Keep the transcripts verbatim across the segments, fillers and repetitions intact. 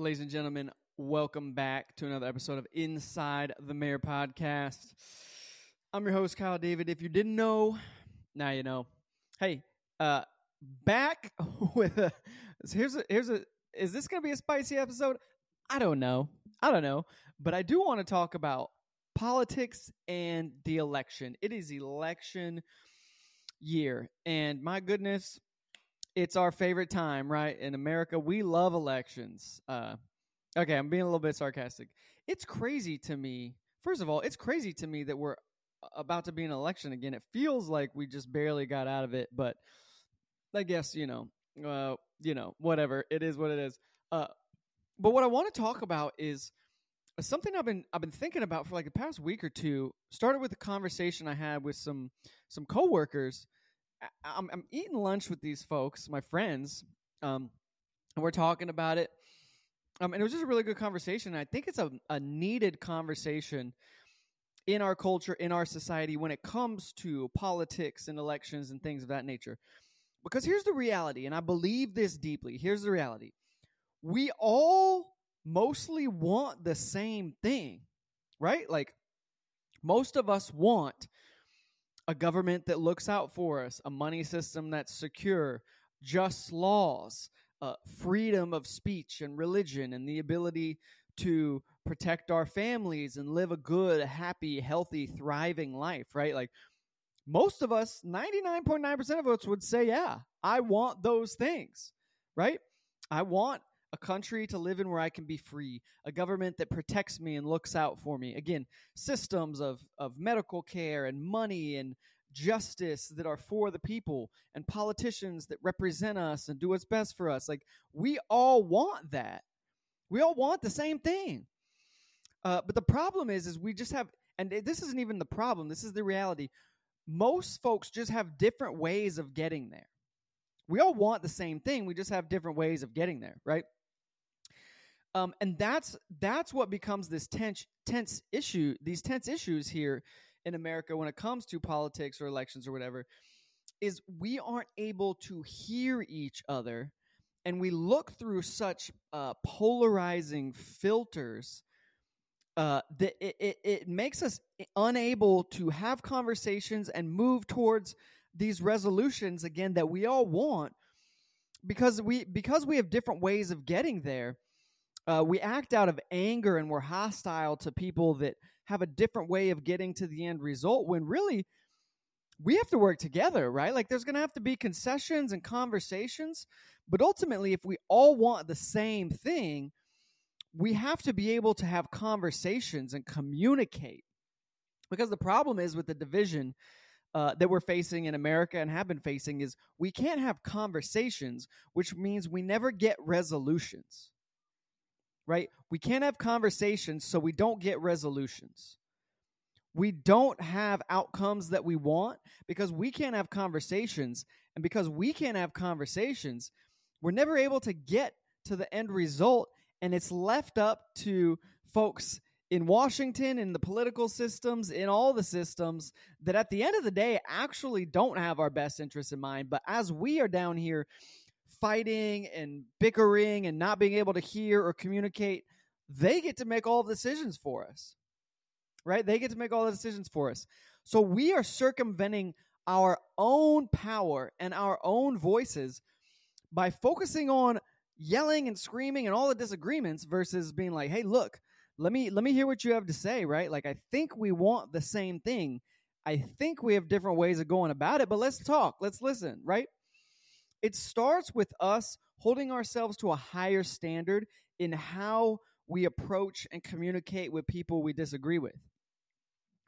Ladies and gentlemen, welcome back to another episode of Inside the Mayor Podcast. I'm your host, Kyle David. If you didn't know, now you know. Hey, uh, back with a, here's a, here's a, is this going to be a spicy episode? I don't know. I don't know. But I do want to talk about politics and the election. It is election year. And my goodness, it's our favorite time, right? In America, we love elections. Uh, okay, I'm being a little bit sarcastic. It's crazy to me. First of all, it's crazy to me that we're about to be in an election again. It feels like we just barely got out of it, but I guess, you know, uh, you know, whatever. It is what it is. Uh, but what I want to talk about is something I've been I've been thinking about for like the past week or two. Started with a conversation I had with some some coworkers. I'm, I'm eating lunch with these folks, my friends, um, and we're talking about it. Um, and it was just a really good conversation. I think it's a, a needed conversation in our culture, in our society, when it comes to politics and elections and things of that nature. Because here's the reality, and I believe this deeply. Here's the reality. We all mostly want the same thing, right? Like, most of us want a government that looks out for us, a money system that's secure, just laws, uh, freedom of speech and religion, and the ability to protect our families and live a good, happy, healthy, thriving life, right? Like, most of us, ninety-nine point nine percent of us would say, yeah, I want those things, right? I want a country to live in where I can be free, a government that protects me and looks out for me. Again, systems of, of medical care and money and justice that are for the people, and politicians that represent us and do what's best for us. Like, we all want that. We all want the same thing. Uh, but the problem is, is we just have, and this isn't even the problem. This is the reality. Most folks just have different ways of getting there. We all want the same thing. We just have different ways of getting there, right? Um, and that's that's what becomes this tense tense issue, these tense issues here in America when it comes to politics or elections or whatever, is we aren't able to hear each other, and we look through such uh, polarizing filters uh, that it, it, it makes us unable to have conversations and move towards these resolutions, again, that we all want, because we because we have different ways of getting there. Uh, we act out of anger, and we're hostile to people that have a different way of getting to the end result, when really we have to work together, right? Like, there's going to have to be concessions and conversations, but ultimately, if we all want the same thing, we have to be able to have conversations and communicate, because the problem is with the division uh, that we're facing in America and have been facing is we can't have conversations, which means we never get resolutions. Right? We can't have conversations, so we don't get resolutions. We don't have outcomes that we want because we can't have conversations. And because we can't have conversations, we're never able to get to the end result. And it's left up to folks in Washington, in the political systems, in all the systems that at the end of the day actually don't have our best interests in mind. But as we are down here fighting and bickering and not being able to hear or communicate, they get to make all the decisions for us, right? They get to make all the decisions for us. So we are circumventing our own power and our own voices by focusing on yelling and screaming and all the disagreements versus being like, hey, look, let me, let me hear what you have to say, right? Like, I think we want the same thing. I think we have different ways of going about it, but let's talk, let's listen, right? It starts with us holding ourselves to a higher standard in how we approach and communicate with people we disagree with,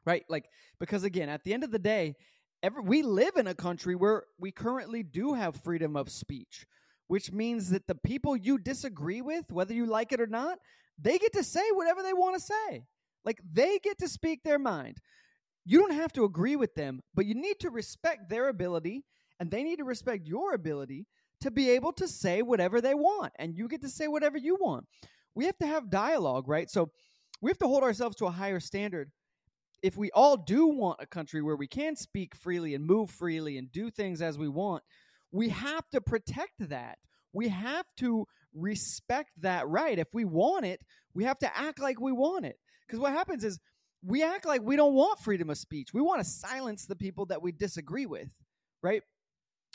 right? Like, because again, at the end of the day, every, we live in a country where we currently do have freedom of speech, which means that the people you disagree with, whether you like it or not, they get to say whatever they want to say. Like, they get to speak their mind. You don't have to agree with them, but you need to respect their ability, and they need to respect your ability to be able to say whatever they want. And you get to say whatever you want. We have to have dialogue, right? So we have to hold ourselves to a higher standard. If we all do want a country where we can speak freely and move freely and do things as we want, we have to protect that. we have to respect that right. If we want it, we have to act like we want it. Because what happens is we act like we don't want freedom of speech. We want to silence the people that we disagree with, right?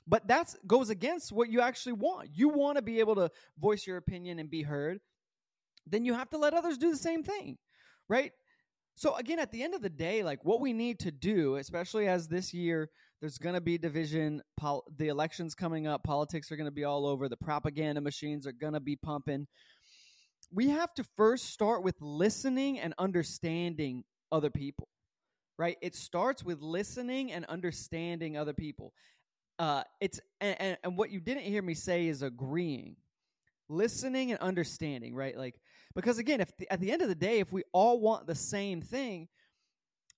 But that goes against what you actually want. You want to be able to voice your opinion and be heard. Then you have to let others do the same thing, right? So again, at the end of the day, like what we need to do, especially as this year, there's going to be division, pol- the election's coming up, politics are going to be all over, the propaganda machines are going to be pumping. We have to first start with listening and understanding other people, right? It starts with listening and understanding other people. Uh, it's and, and, and what you didn't hear me say is agreeing. Listening and understanding, right? Like, because again, if the, at the end of the day, if we all want the same thing,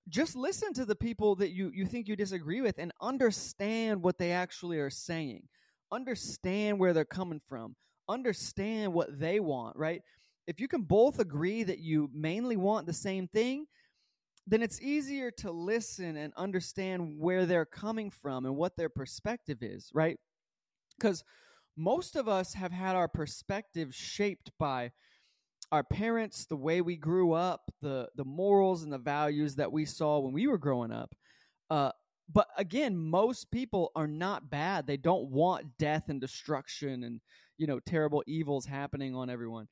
just listen to the people that you, you think you disagree with and understand what they actually are saying. Understand where they're coming from. Understand what they want, right? If you can both agree that you mainly want the same thing, then it's easier to listen and understand where they're coming from and what their perspective is, right? Because most of us have had our perspective shaped by our parents, the way we grew up, the the morals and the values that we saw when we were growing up. Uh, but again, most people are not bad. They don't want death and destruction and, you know, terrible evils happening on everyone.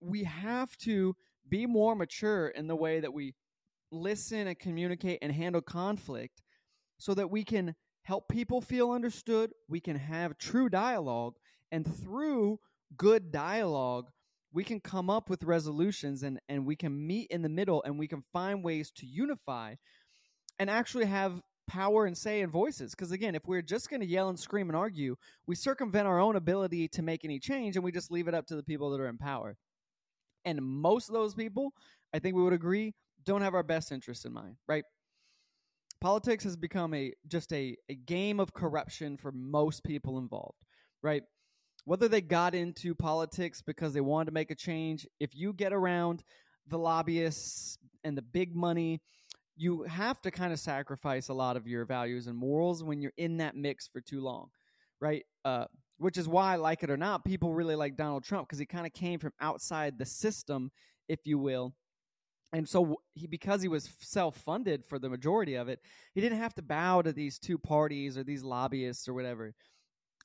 We have to be more mature in the way that we listen and communicate and handle conflict so that we can help people feel understood, we can have true dialogue, and through good dialogue, we can come up with resolutions and, and we can meet in the middle and we can find ways to unify and actually have power and say and voices. Because again, if we're just going to yell and scream and argue, we circumvent our own ability to make any change and we just leave it up to the people that are in power. And most of those people, I think we would agree, don't have our best interests in mind, right? Politics has become a just a, a game of corruption for most people involved, right? Whether they got into politics because they wanted to make a change, if you get around the lobbyists and the big money, you have to kind of sacrifice a lot of your values and morals when you're in that mix for too long, right? Uh, which is why, like it or not, people really like Donald Trump because he kind of came from outside the system, if you will. And so he, because he was self-funded for the majority of it, he didn't have to bow to these two parties or these lobbyists or whatever.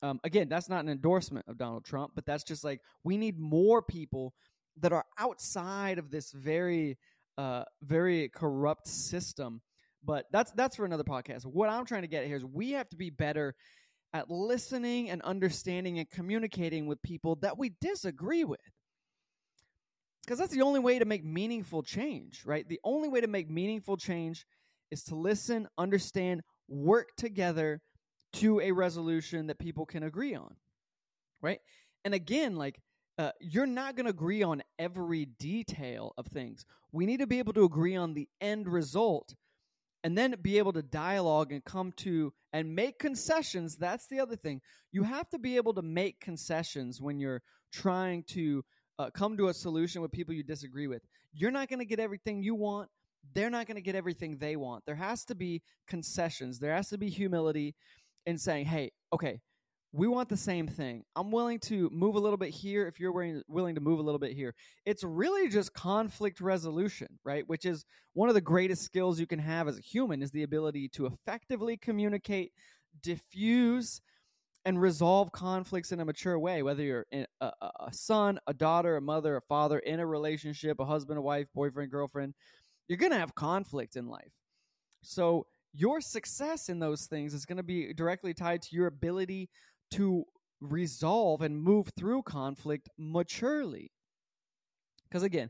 Um, again, that's not an endorsement of Donald Trump, but that's just like we need more people that are outside of this very, uh, very corrupt system. But that's that's for another podcast. What I'm trying to get here is we have to be better at listening and understanding and communicating with people that we disagree with. Because that's the only way to make meaningful change, right? The only way to make meaningful change is to listen, understand, work together to a resolution that people can agree on, right? And again, like uh, you're not going to agree on every detail of things. We need to be able to agree on the end result and then be able to dialogue and come to and make concessions. That's the other thing. You have to be able to make concessions when you're trying to Uh, come to a solution with people you disagree with. You're not going to get everything you want. They're not going to get everything they want. There has to be concessions. There has to be humility in saying, hey, okay, we want the same thing. I'm willing to move a little bit here if you're willing, willing to move a little bit here. It's really just conflict resolution, right? Which is one of the greatest skills you can have as a human is the ability to effectively communicate, diffuse, and resolve conflicts in a mature way, whether you're in a, a son, a daughter, a mother, a father, in a relationship, a husband, a wife, boyfriend, girlfriend. You're going to have conflict in life. So your success in those things is going to be directly tied to your ability to resolve and move through conflict maturely. Because again,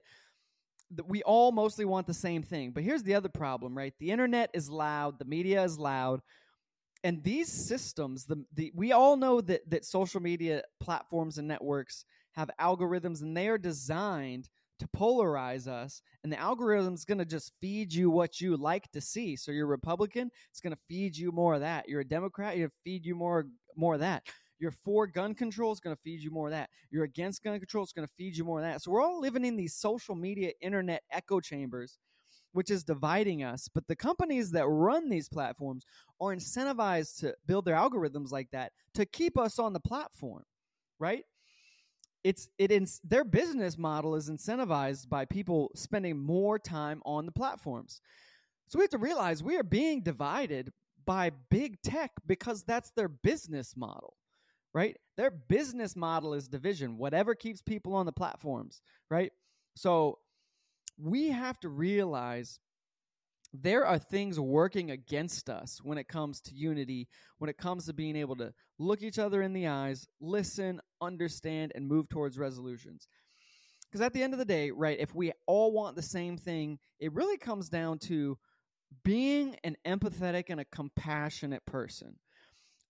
we all mostly want the same thing. But here's the other problem, right? The internet is loud. The media is loud. And these systems, the, the we all know that that social media platforms and networks have algorithms, and they are designed to polarize us. And the algorithm is going to just feed you what you like to see. So you're a Republican, it's going to feed you more of that. You're a Democrat, you're going to feed you more, more of that. You're for gun control, it's going to feed you more of that. You're against gun control, it's going to feed you more of that. So we're all living in these social media internet echo chambers, which is dividing us. But the companies that run these platforms are incentivized to build their algorithms like that to keep us on the platform, right? It's it in, their business model is incentivized by people spending more time on the platforms. So we have to realize we are being divided by big tech because that's their business model, right? Their business model is division, whatever keeps people on the platforms, right? So we have to realize there are things working against us when it comes to unity, when it comes to being able to look each other in the eyes, listen, understand, and move towards resolutions. Because at the end of the day, right, if we all want the same thing, it really comes down to being an empathetic and a compassionate person.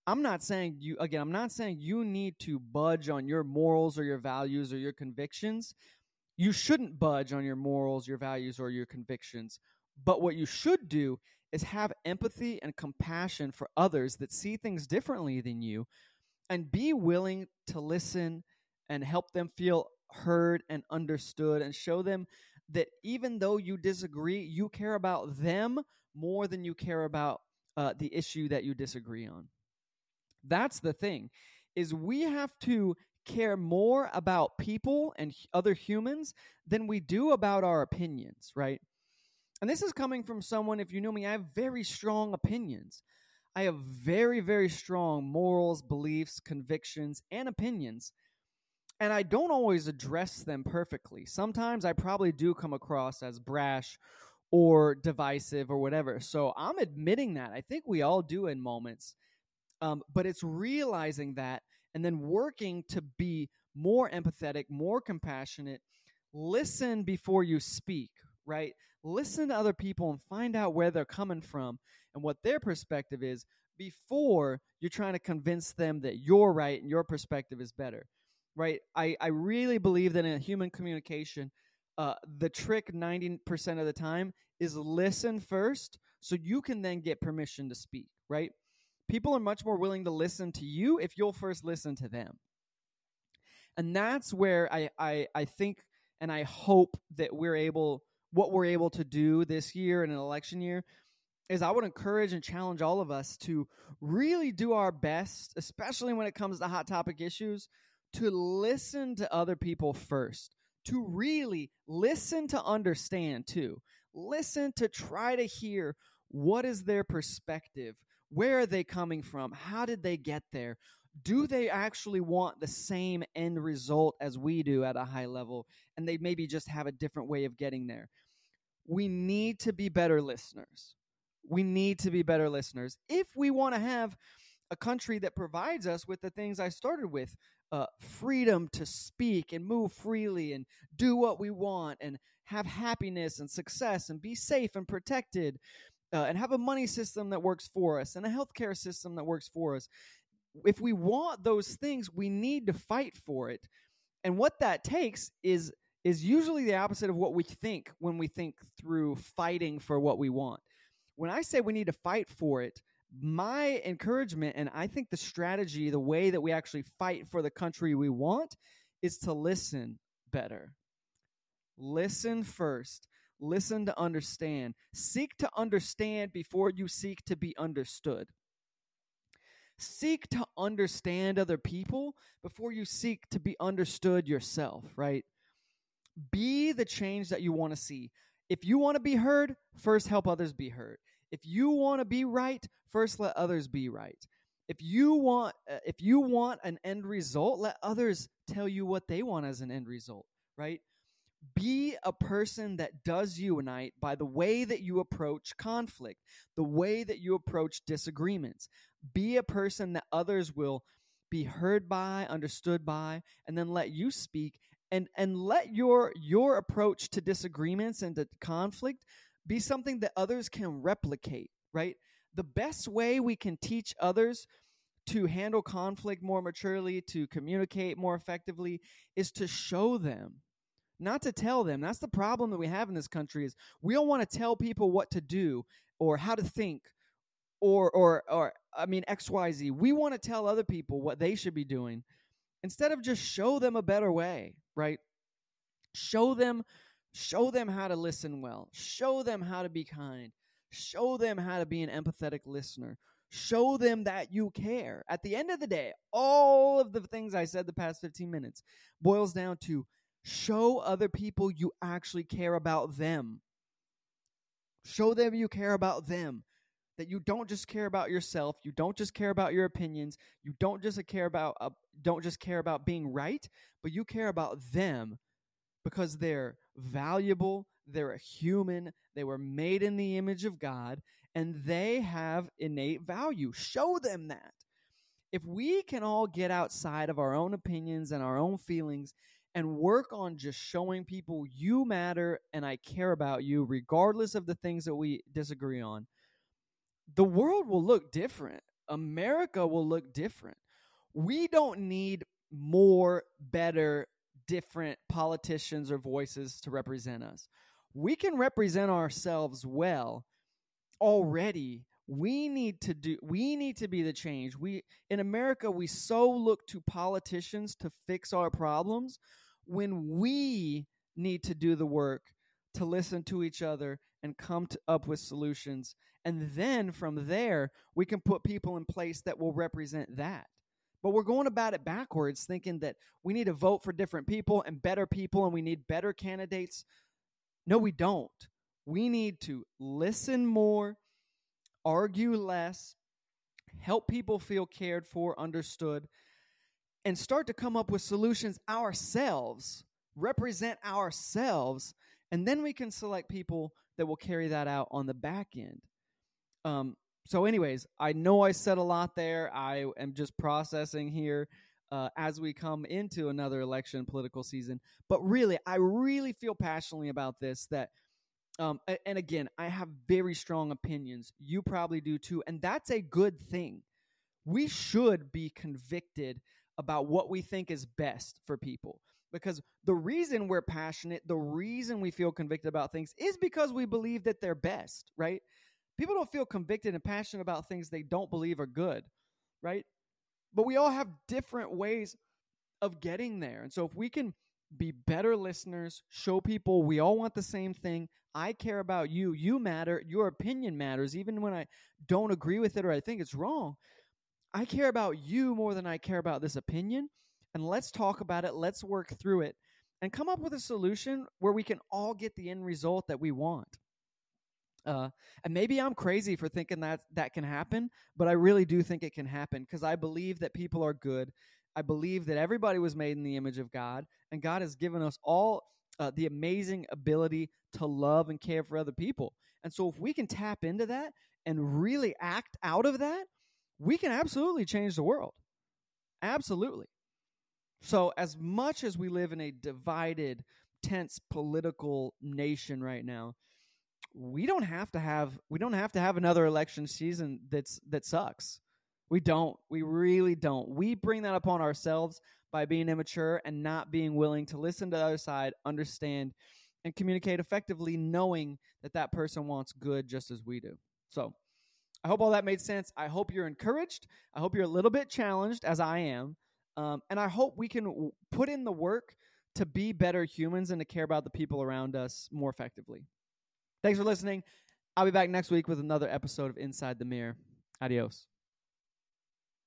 I'm not saying you, again, I'm not saying you need to budge on your morals or your values or your convictions. You shouldn't budge on your morals, your values, or your convictions. But what you should do is have empathy and compassion for others that see things differently than you, and be willing to listen and help them feel heard and understood, and show them that even though you disagree, you care about them more than you care about uh, the issue that you disagree on. That's the thing, is we have to care more about people and other humans than we do about our opinions, right? And this is coming from someone, if you know me, I have very strong opinions. I have very, very strong morals, beliefs, convictions, and opinions. And I don't always address them perfectly. Sometimes I probably do come across as brash or divisive or whatever. So I'm admitting that. I think we all do in moments. Um, but it's realizing that and then working to be more empathetic, more compassionate. Listen before you speak, right? Listen to other people and find out where they're coming from and what their perspective is before you're trying to convince them that you're right and your perspective is better, right? I, I really believe that in human communication, uh, the trick ninety percent of the time is listen first so you can then get permission to speak, right? People are much more willing to listen to you if you'll first listen to them. And that's where I, I, I think and I hope that we're able... what we're able to do this year in an election year is I would encourage and challenge all of us to really do our best, especially when it comes to hot topic issues, to listen to other people first, to really listen to understand too. Listen to try to hear what is their perspective, where are they coming from, how did they get there, do they actually want the same end result as we do at a high level, and they maybe just have a different way of getting there. We need to be better listeners. We need to be better listeners if we want to have a country that provides us with the things I started with, uh, freedom to speak and move freely and do what we want and have happiness and success and be safe and protected uh, and have a money system that works for us and a healthcare system that works for us. If we want those things, we need to fight for it. And what that takes is is usually the opposite of what we think when we think through fighting for what we want. When I say we need to fight for it, my encouragement, and I think the strategy, the way that we actually fight for the country we want, is to listen better. Listen first. Listen to understand. Seek to understand before you seek to be understood. Seek to understand other people before you seek to be understood yourself, right? Be the change that you want to see. If you want to be heard, first help others be heard. If you want to be right, first let others be right. If you want uh, if you want an end result, let others tell you what they want as an end result, right? Be a person that does unite by the way that you approach conflict, the way that you approach disagreements. Be a person that others will be heard by, understood by, and then let you speak, and, and let your your approach to disagreements and to conflict be something that others can replicate, right? The best way we can teach others to handle conflict more maturely, to communicate more effectively, is to show them, not to tell them. That's the problem that we have in this country, is we don't want to tell people what to do or how to think or, or, or, I mean, X Y Z. We want to tell other people what they should be doing instead of just show them a better way, right? Show them, show them how to listen well. Show them how to be kind. Show them how to be an empathetic listener. Show them that you care. At the end of the day, all of the things I said the past fifteen minutes boils down to show other people you actually care about them. Show them you care about them. That you don't just care about yourself, you don't just care about your opinions, you don't just care about uh, don't just care about being right, but you care about them because they're valuable, they're a human, they were made in the image of God, and they have innate value. Show them that. If we can all get outside of our own opinions and our own feelings and work on just showing people you matter and I care about you, regardless of the things that we disagree on, the world will look different. America will look different. We don't need more, better, different politicians or voices to represent us. We can represent ourselves well already. We need to do we need to be the change. We in America we so look to politicians to fix our problems when we need to do the work to listen to each other and come to, up with solutions. And then from there, we can put people in place that will represent that. But we're going about it backwards, thinking that we need to vote for different people and better people and we need better candidates. No, we don't. We need to listen more, argue less, help people feel cared for, understood, and start to come up with solutions ourselves, represent ourselves, and then we can select people that will carry that out on the back end. Um, so anyways, I know I said a lot there. I am just processing here uh, as we come into another election political season. But really, I really feel passionately about this. That, um, and again, I have very strong opinions. You probably do too. And that's a good thing. We should be convicted about what we think is best for people. Because the reason we're passionate, the reason we feel convicted about things is because we believe that they're best, right? People don't feel convicted and passionate about things they don't believe are good, right? But we all have different ways of getting there. And so if we can be better listeners, show people we all want the same thing. I care about you. You matter. Your opinion matters. Even when I don't agree with it or I think it's wrong, I care about you more than I care about this opinion. And let's talk about it, let's work through it, and come up with a solution where we can all get the end result that we want. Uh, and maybe I'm crazy for thinking that that can happen, but I really do think it can happen because I believe that people are good. I believe that everybody was made in the image of God, and God has given us all uh, the amazing ability to love and care for other people. And so if we can tap into that and really act out of that, we can absolutely change the world. Absolutely. So as much as we live in a divided, tense political nation right now, we don't have to have we don't have to have another election season that's that sucks. We don't. We really don't. We bring that upon ourselves by being immature and not being willing to listen to the other side, understand, and communicate effectively, knowing that that person wants good just as we do. So I hope all that made sense. I hope you're encouraged. I hope you're a little bit challenged, as I am. Um, and I hope we can w- put in the work to be better humans and to care about the people around us more effectively. Thanks for listening. I'll be back next week with another episode of Inside the Mirror. Adios.